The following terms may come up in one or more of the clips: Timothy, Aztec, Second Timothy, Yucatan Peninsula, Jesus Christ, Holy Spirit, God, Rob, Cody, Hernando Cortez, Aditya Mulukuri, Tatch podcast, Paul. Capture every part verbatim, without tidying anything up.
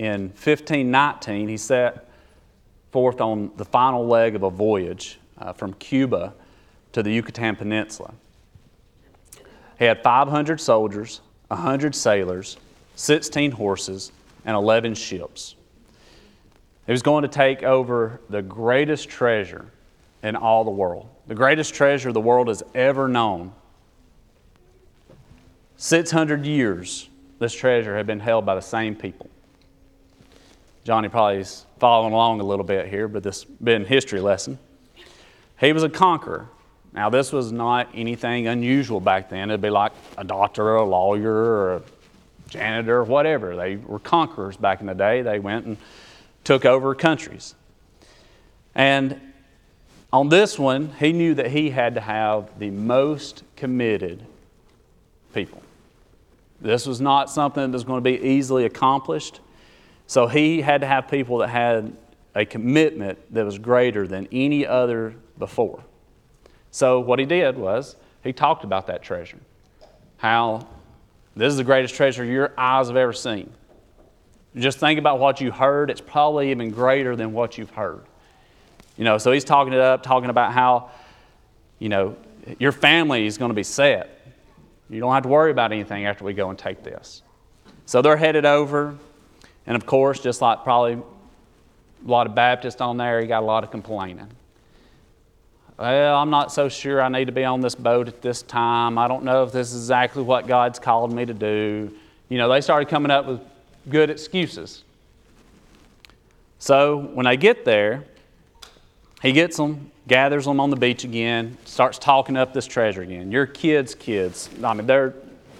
in fifteen nineteen, he set forth on the final leg of a voyage uh, from Cuba to the Yucatan Peninsula. He had five hundred soldiers, one hundred sailors, sixteen horses, and eleven ships. He was going to take over the greatest treasure in all the world, the greatest treasure the world has ever known. six hundred years this treasure had been held by the same people. Johnny probably is following along a little bit here, but this has been a history lesson. He was a conqueror. Now, this was not anything unusual back then. It'd be like a doctor or a lawyer or a janitor or whatever. They were conquerors back in the day. They went and took over countries. And on this one, he knew that he had to have the most committed people. This was not something that was going to be easily accomplished. So he had to have people that had a commitment that was greater than any other before. So what he did was he talked about that treasure. How this is the greatest treasure your eyes have ever seen. Just think about what you heard. It's probably even greater than what you've heard. You know, so he's talking it up, talking about how, you know, your family is going to be set. You don't have to worry about anything after we go and take this. So they're headed over. And of course, just like probably a lot of Baptists on there, he got a lot of complaining. Well, I'm not so sure I need to be on this boat at this time. I don't know if this is exactly what God's called me to do. You know, they started coming up with good excuses. So when they get there, he gets them, gathers them on the beach again, starts talking up this treasure again. Your kids' kids, I mean, they're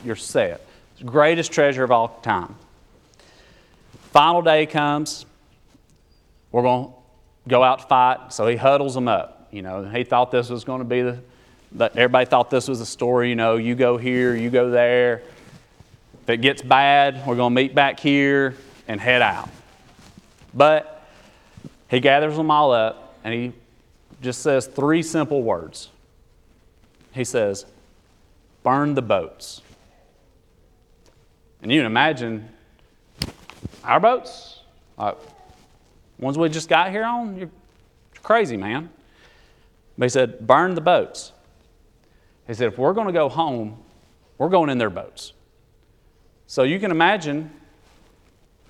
you're set. It's the greatest treasure of all time. Final day comes. We're going to go out to fight. So he huddles them up. You know, he thought this was going to be the, the, everybody thought this was a story, you know, you go here, you go there. If it gets bad, we're going to meet back here and head out. But he gathers them all up and he just says three simple words. He says, burn the boats. And you can imagine our boats, like ones we just got here on, you're crazy, man. But he said, burn the boats. He said, if we're going to go home, we're going in their boats. So you can imagine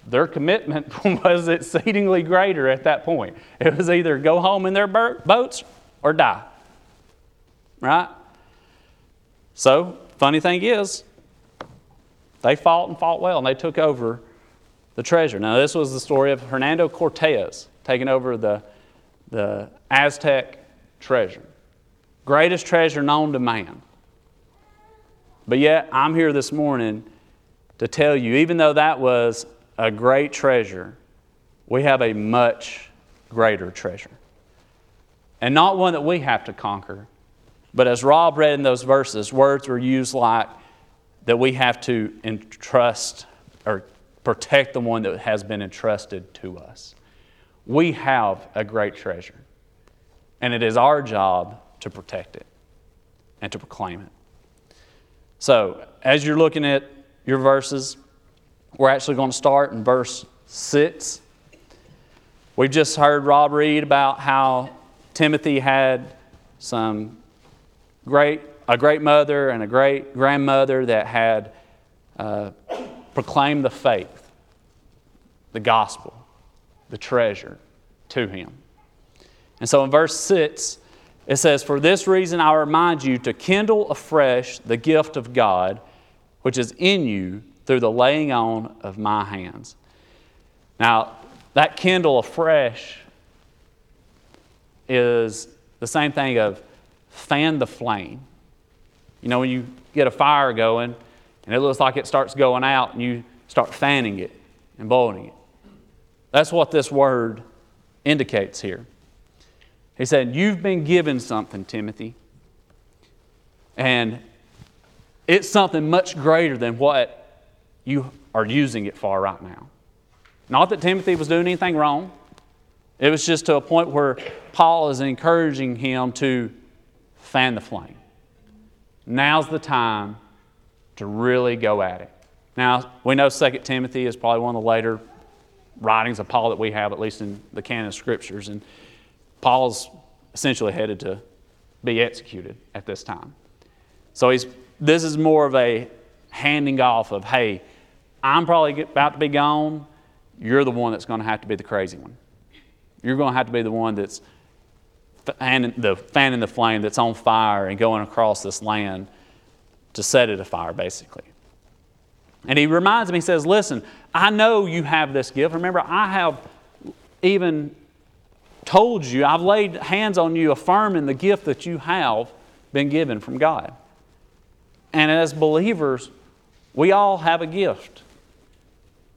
their commitment was exceedingly greater at that point. It was either go home in their boats or die. Right? So, funny thing is, they fought and fought well, and they took over the treasure. Now, this was the story of Hernando Cortez taking over the, the Aztec treasure. Greatest treasure known to man. But yet, I'm here this morning to tell you, even though that was a great treasure, we have a much greater treasure. And not one that we have to conquer. But as Rob read in those verses, words were used like that we have to entrust or protect the one that has been entrusted to us. We have a great treasure. And it is our job to protect it and to proclaim it. So, as you're looking at your verses, we're actually going to start in verse six. We've just heard Rob read about how Timothy had some great, a great mother and a great grandmother that had uh, proclaimed the faith, the gospel, the treasure to him. And so in verse six, it says, for this reason I remind you to kindle afresh the gift of God, which is in you through the laying on of my hands. Now, that kindle afresh is the same thing of fan the flame. You know, when you get a fire going, and it looks like it starts going out, and you start fanning it and boiling it. That's what this word indicates here. He said, you've been given something, Timothy. And it's something much greater than what you are using it for right now. Not that Timothy was doing anything wrong. It was just to a point where Paul is encouraging him to fan the flame. Now's the time to really go at it. Now, we know Second Timothy is probably one of the later writings of Paul that we have, at least in the canon of scriptures. And Paul's essentially headed to be executed at this time. So he's this is more of a handing off of, hey, I'm probably about to be gone. You're the one that's going to have to be the crazy one. You're going to have to be the one that's fanning the, fanning the flame that's on fire and going across this land to set it afire, basically. And he reminds me, he says, listen, I know you have this gift. Remember, I have even told you, I've laid hands on you affirming the gift that you have been given from God. And as believers, we all have a gift.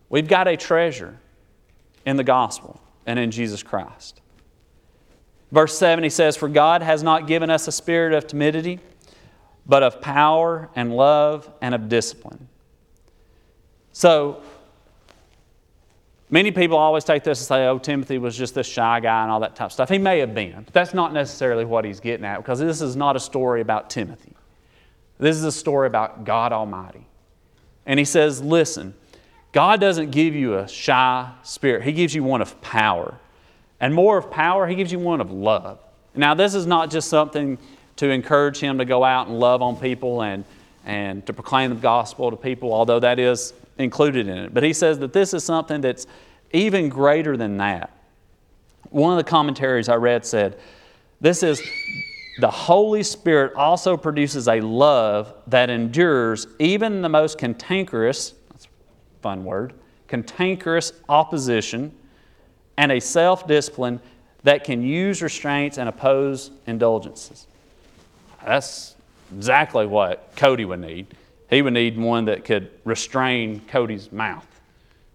We've got a treasure in the gospel and in Jesus Christ. Verse seven, he says, for God has not given us a spirit of timidity, but of power and love and of discipline. So, many people always take this and say, oh, Timothy was just this shy guy and all that type of stuff. He may have been, but that's not necessarily what he's getting at, because this is not a story about Timothy. This is a story about God Almighty. And he says, listen, God doesn't give you a shy spirit. He gives you one of power. And more of power, He gives you one of love. Now, this is not just something to encourage him to go out and love on people and, and to proclaim the gospel to people, although that is included in it. But he says that this is something that's even greater than that. One of the commentaries I read said, this is, the Holy Spirit also produces a love that endures even the most cantankerous, that's a fun word, cantankerous opposition, and a self-discipline that can use restraints and oppose indulgences. That's exactly what Cody would need. He would need one that could restrain Cody's mouth.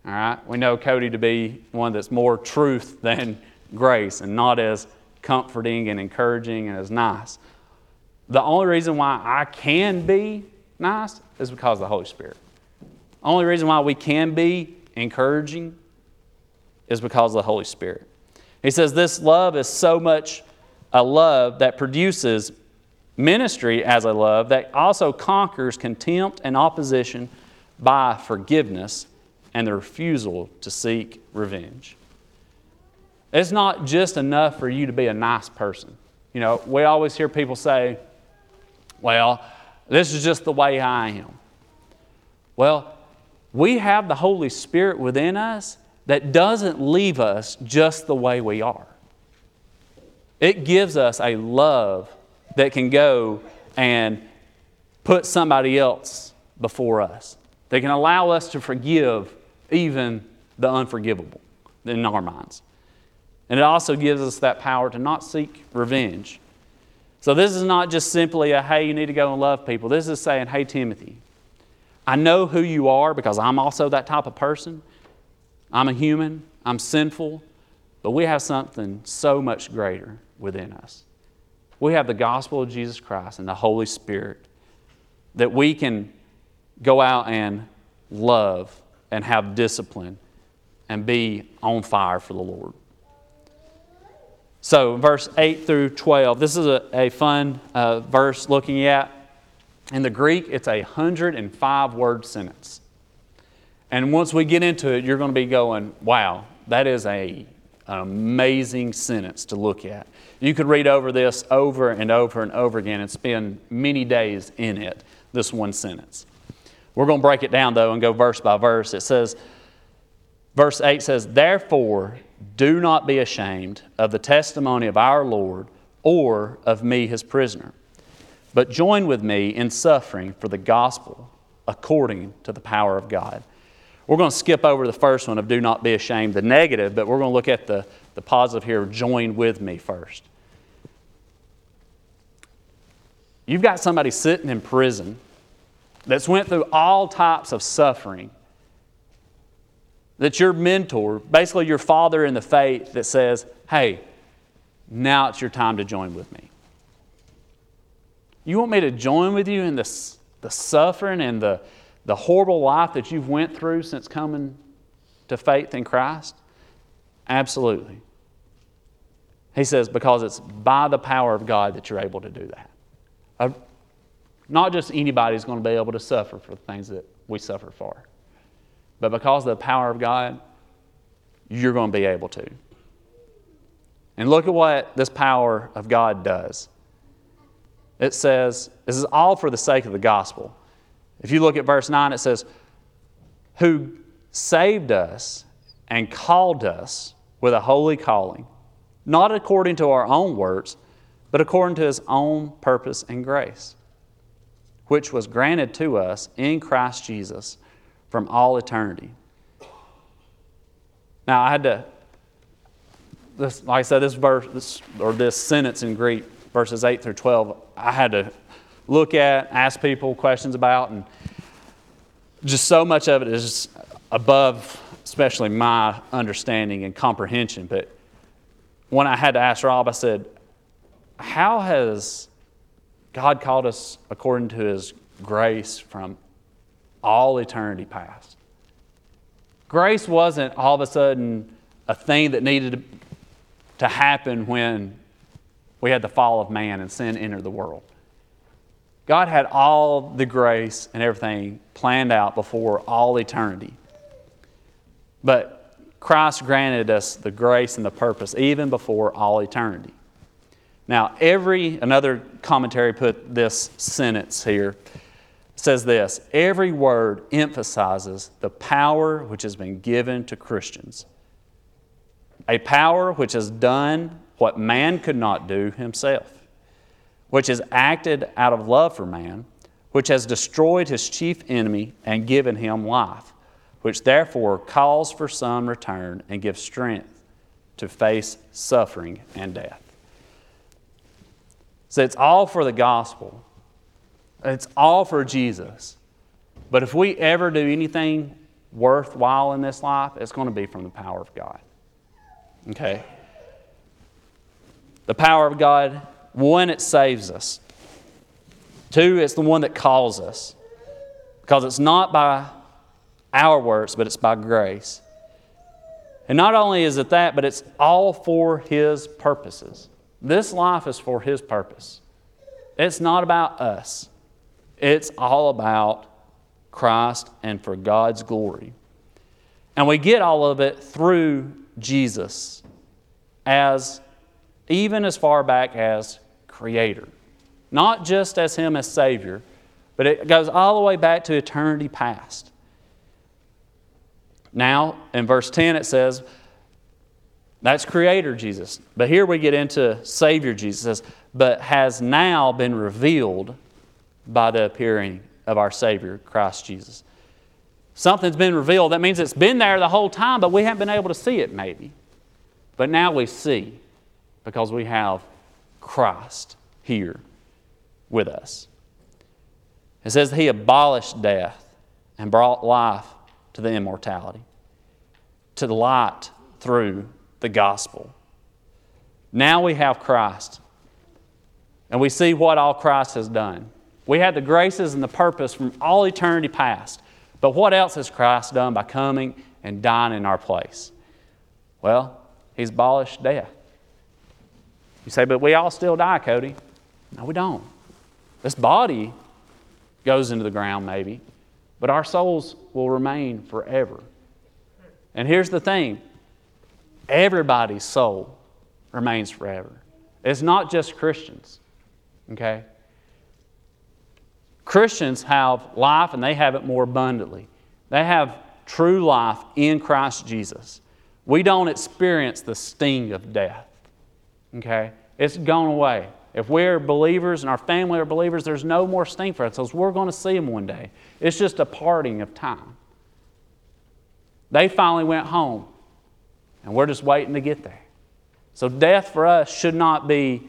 All right? We know Cody to be one that's more truth than grace and not as comforting and encouraging and as nice. The only reason why I can be nice is because of the Holy Spirit. The only reason why we can be encouraging is because of the Holy Spirit. He says this love is so much a love that produces ministry as a love that also conquers contempt and opposition by forgiveness and the refusal to seek revenge. It's not just enough for you to be a nice person. You know, we always hear people say, well, this is just the way I am. Well, we have the Holy Spirit within us that doesn't leave us just the way we are. It gives us a love that can go and put somebody else before us. They can allow us to forgive even the unforgivable in our minds. And it also gives us that power to not seek revenge. So this is not just simply a, hey, you need to go and love people. This is saying, hey, Timothy, I know who you are because I'm also that type of person. I'm a human. I'm sinful. But we have something so much greater within us. We have the gospel of Jesus Christ and the Holy Spirit that we can go out and love and have discipline and be on fire for the Lord. So, verse eight through twelve, this is a, a fun uh, verse looking at. In the Greek, it's a one hundred five word sentence. And once we get into it, you're going to be going, wow, that is a An amazing sentence to look at. You could read over this over and over and over again and spend many days in it, this one sentence. We're going to break it down, though, and go verse by verse. It says, verse eight says, therefore, do not be ashamed of the testimony of our Lord or of me, His prisoner, but join with me in suffering for the gospel according to the power of God. We're going to skip over the first one of do not be ashamed, the negative, but we're going to look at the, the positive here, join with me first. You've got somebody sitting in prison that's went through all types of suffering, that's your mentor, basically your father in the faith that says, hey, now it's your time to join with me. You want me to join with you in the, the suffering and the The horrible life that you've went through since coming to faith in Christ? Absolutely. He says, because it's by the power of God that you're able to do that. Uh, not just anybody's going to be able to suffer for the things that we suffer for. But because of the power of God, you're going to be able to. And look at what this power of God does. It says, this is all for the sake of the gospel. If you look at verse nine, it says, who saved us and called us with a holy calling, not according to our own works, but according to His own purpose and grace, which was granted to us in Christ Jesus from all eternity. Now, I had to, this, like I said, this verse, this, or this sentence in Greek, verses eight through twelve, I had to look at, ask people questions about, and just so much of it is above, especially my understanding and comprehension. But when I had to ask Rob, I said, how has God called us according to His grace from all eternity past? Grace wasn't all of a sudden a thing that needed to happen when we had the fall of man and sin entered the world. God had all the grace and everything planned out before all eternity. But Christ granted us the grace and the purpose even before all eternity. Now, every, another commentary put this sentence here, says this, every word emphasizes the power which has been given to Christians. A power which has done what man could not do himself, which has acted out of love for man, which has destroyed his chief enemy and given him life, which therefore calls for some return and gives strength to face suffering and death. So it's all for the gospel. It's all for Jesus. But if we ever do anything worthwhile in this life, it's going to be from the power of God. Okay? The power of God, one, it saves us. Two, it's the one that calls us. Because it's not by our works, but it's by grace. And not only is it that, but it's all for His purposes. This life is for His purpose. It's not about us. It's all about Christ and for God's glory. And we get all of it through Jesus, as even as far back as Creator. Not just as Him as Savior, but it goes all the way back to eternity past. Now, in verse ten it says, that's Creator Jesus. But here we get into Savior Jesus. But has now been revealed by the appearing of our Savior, Christ Jesus. Something's been revealed. That means it's been there the whole time, but we haven't been able to see it maybe. But now we see because we have Christ here with us. It says He abolished death and brought life to the immortality, to the light through the gospel. Now we have Christ, and we see what all Christ has done. We had the graces and the purpose from all eternity past, but what else has Christ done by coming and dying in our place? Well, He's abolished death. You say, but we all still die, Cody. No, we don't. This body goes into the ground maybe, but our souls will remain forever. And here's the thing. Everybody's soul remains forever. It's not just Christians, okay? Christians have life and they have it more abundantly. They have true life in Christ Jesus. We don't experience the sting of death, okay? It's gone away. If we're believers and our family are believers, there's no more sting for us because we're going to see them one day. It's just a parting of time. They finally went home. And we're just waiting to get there. So death for us should not be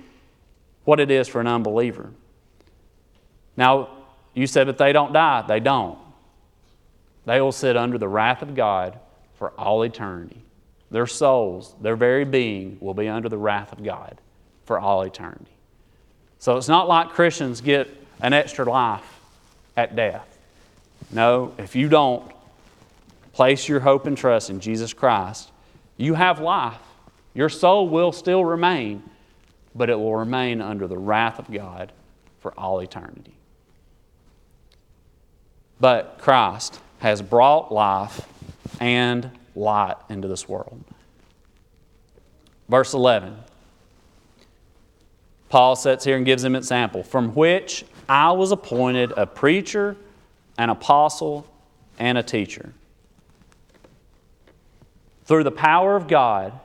what it is for an unbeliever. Now, you said that they don't die. They don't. They will sit under the wrath of God for all eternity. Their souls, their very being, will be under the wrath of God for all eternity. So it's not like Christians get an extra life at death. No, if you don't place your hope and trust in Jesus Christ, you have life. Your soul will still remain, but it will remain under the wrath of God for all eternity. But Christ has brought life and light into this world. Verse eleven. Paul sits here and gives him an example. From which I was appointed a preacher, an apostle, and a teacher. Through the power of God,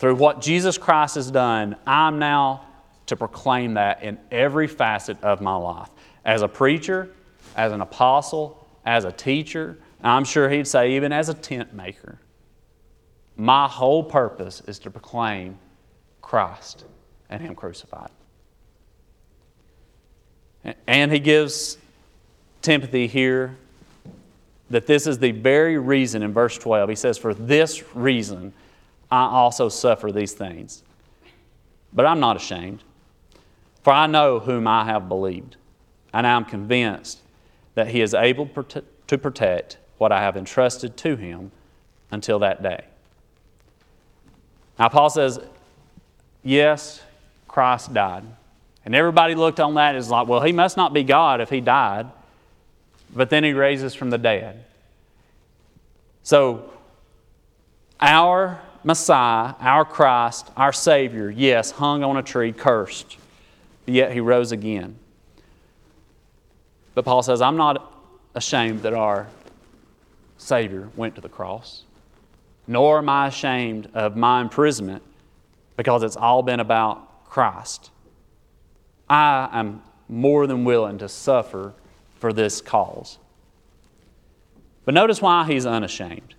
through what Jesus Christ has done, I'm now to proclaim that in every facet of my life. As a preacher, as an apostle, as a teacher, I'm sure he'd say even as a tent maker. My whole purpose is to proclaim Christ and Him crucified. And he gives Timothy here that this is the very reason in verse twelve. He says, for this reason I also suffer these things. But I'm not ashamed, for I know whom I have believed, and I am convinced that He is able to protect what I have entrusted to Him until that day. Now Paul says, yes, Christ died. And everybody looked on that as like, well, He must not be God if He died. But then He raises from the dead. So our Messiah, our Christ, our Savior, yes, hung on a tree, cursed, but yet He rose again. But Paul says, I'm not ashamed that our Savior went to the cross, nor am I ashamed of my imprisonment, because it's all been about Christ. I am more than willing to suffer for this cause. But notice why he's unashamed.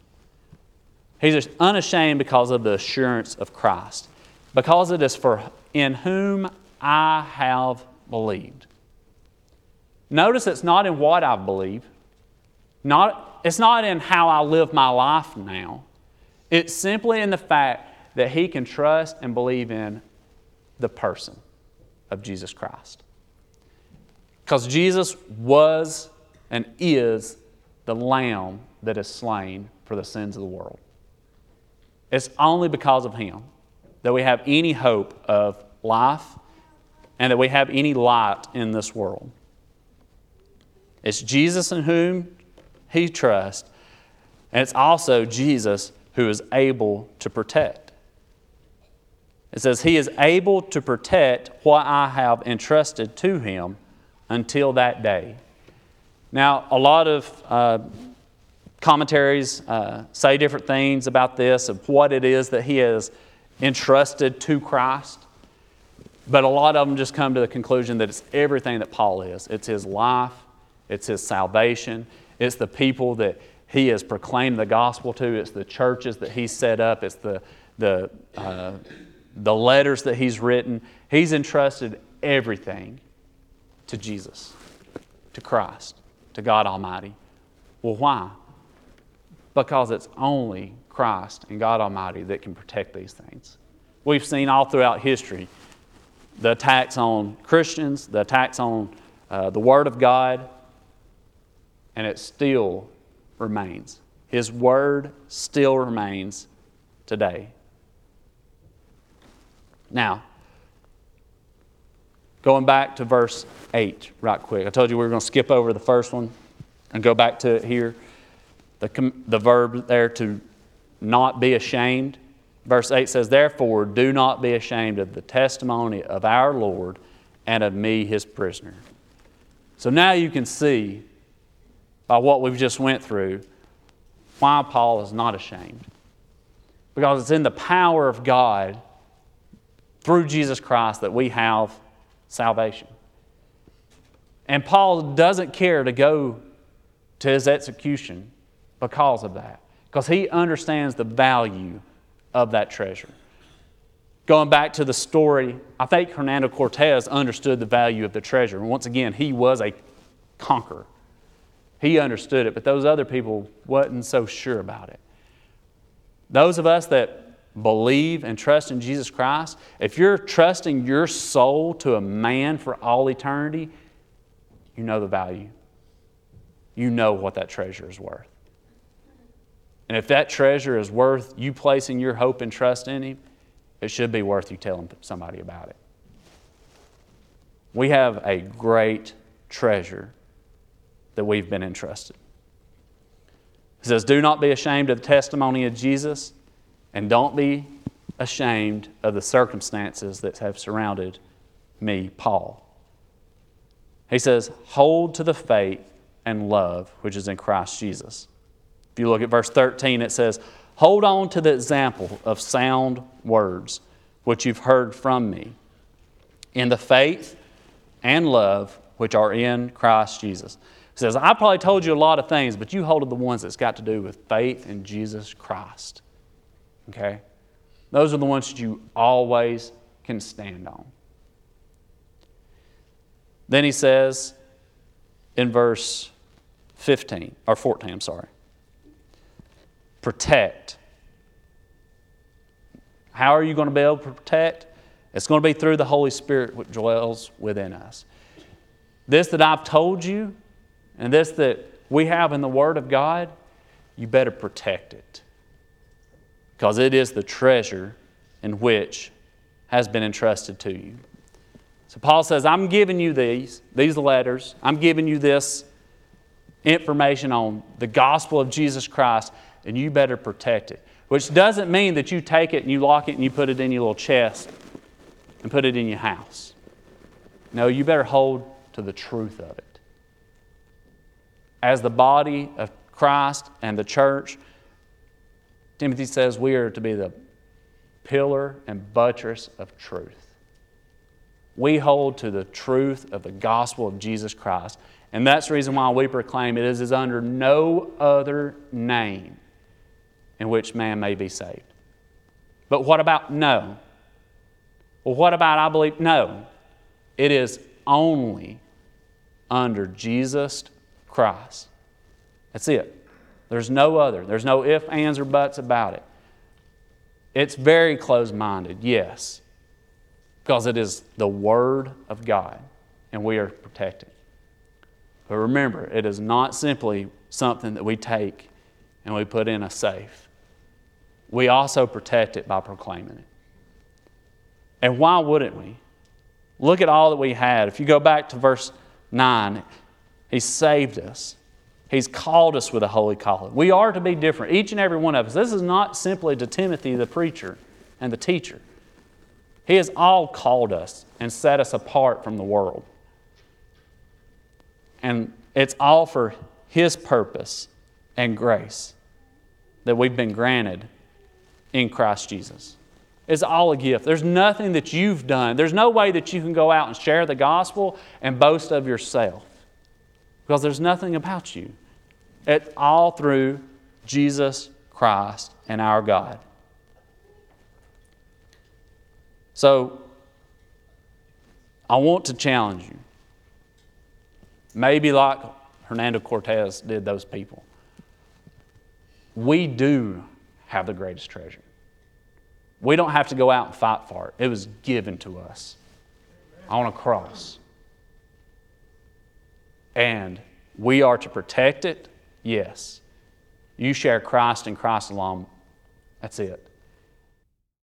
He's unashamed because of the assurance of Christ, because it is for in whom I have believed. Notice it's not in what I believe. Not, it's not in how I live my life now. It's simply in the fact that he can trust and believe in the person of Jesus Christ. Because Jesus was and is the Lamb that is slain for the sins of the world. It's only because of Him that we have any hope of life and that we have any light in this world. It's Jesus in whom he trusts, and it's also Jesus who is able to protect. It says, He is able to protect what I have entrusted to Him until that day. Now, a lot of uh, commentaries uh, say different things about this, of what it is that He has entrusted to Christ. But a lot of them just come to the conclusion that it's everything that Paul is. It's his life. It's his salvation. It's the people that he has proclaimed the gospel to. It's the churches that he's set up. It's the the uh, the letters that he's written. He's entrusted everything to Jesus, to Christ, to God Almighty. Well, why? Because it's only Christ and God Almighty that can protect these things. We've seen all throughout history the attacks on Christians, the attacks on uh, the Word of God, and it still remains. His Word still remains today. Now, going back to verse eight right quick. I told you we were going to skip over the first one and go back to it here. The, the verb there to not be ashamed. Verse eight says, therefore, do not be ashamed of the testimony of our Lord and of me, His prisoner. So now you can see by what we've just went through, why Paul is not ashamed. Because it's in the power of God through Jesus Christ that we have salvation. And Paul doesn't care to go to his execution because of that. Because he understands the value of that treasure. Going back to the story, I think Hernando Cortez understood the value of the treasure. And once again, he was a conqueror. He understood it, but those other people wasn't so sure about it. Those of us that believe and trust in Jesus Christ, if you're trusting your soul to a man for all eternity, you know the value. You know what that treasure is worth. And if that treasure is worth you placing your hope and trust in Him, it should be worth you telling somebody about it. We have a great treasure that we've been entrusted. It He says, do not be ashamed of the testimony of Jesus, and don't be ashamed of the circumstances that have surrounded me, Paul. He says, hold to the faith and love which is in Christ Jesus. If you look at verse thirteen, it says, hold on to the example of sound words, which you've heard from me, in the faith and love which are in Christ Jesus. He says, I probably told you a lot of things, but you hold to the ones that's got to do with faith in Jesus Christ. Okay? Those are the ones that you always can stand on. Then he says in verse fifteen, or fourteen, I'm sorry, protect. How are you going to be able to protect? It's going to be through the Holy Spirit which dwells within us. This that I've told you and this that we have in the Word of God, you better protect it, because it is the treasure in which has been entrusted to you. So Paul says, I'm giving you these, these letters. I'm giving you this information on the gospel of Jesus Christ, and you better protect it. Which doesn't mean that you take it and you lock it and you put it in your little chest and put it in your house. No, you better hold to the truth of it. As the body of Christ and the church, Timothy says we are to be the pillar and buttress of truth. We hold to the truth of the gospel of Jesus Christ. And that's the reason why we proclaim it is under no other name in which man may be saved. But what about no? Well, what about I believe? No. It is only under Jesus Christ. That's it. There's no other. There's no ifs, ands, or buts about it. It's very closed-minded, yes, because it is the Word of God, and we are protected. But remember, it is not simply something that we take and we put in a safe. We also protect it by proclaiming it. And why wouldn't we? Look at all that we had. If you go back to verse nine, He saved us. He's called us with a holy calling. We are to be different, each and every one of us. This is not simply to Timothy, the preacher and the teacher. He has all called us and set us apart from the world. And it's all for His purpose and grace that we've been granted in Christ Jesus. It's all a gift. There's nothing that you've done. There's no way that you can go out and share the gospel and boast of yourself, because there's nothing about you. It's all through Jesus Christ and our God. So, I want to challenge you. Maybe like Hernando Cortez did those people. We do have the greatest treasure. We don't have to go out and fight for it. It was given to us on a cross. And we are to protect it, yes. You share Christ and Christ alone. That's it.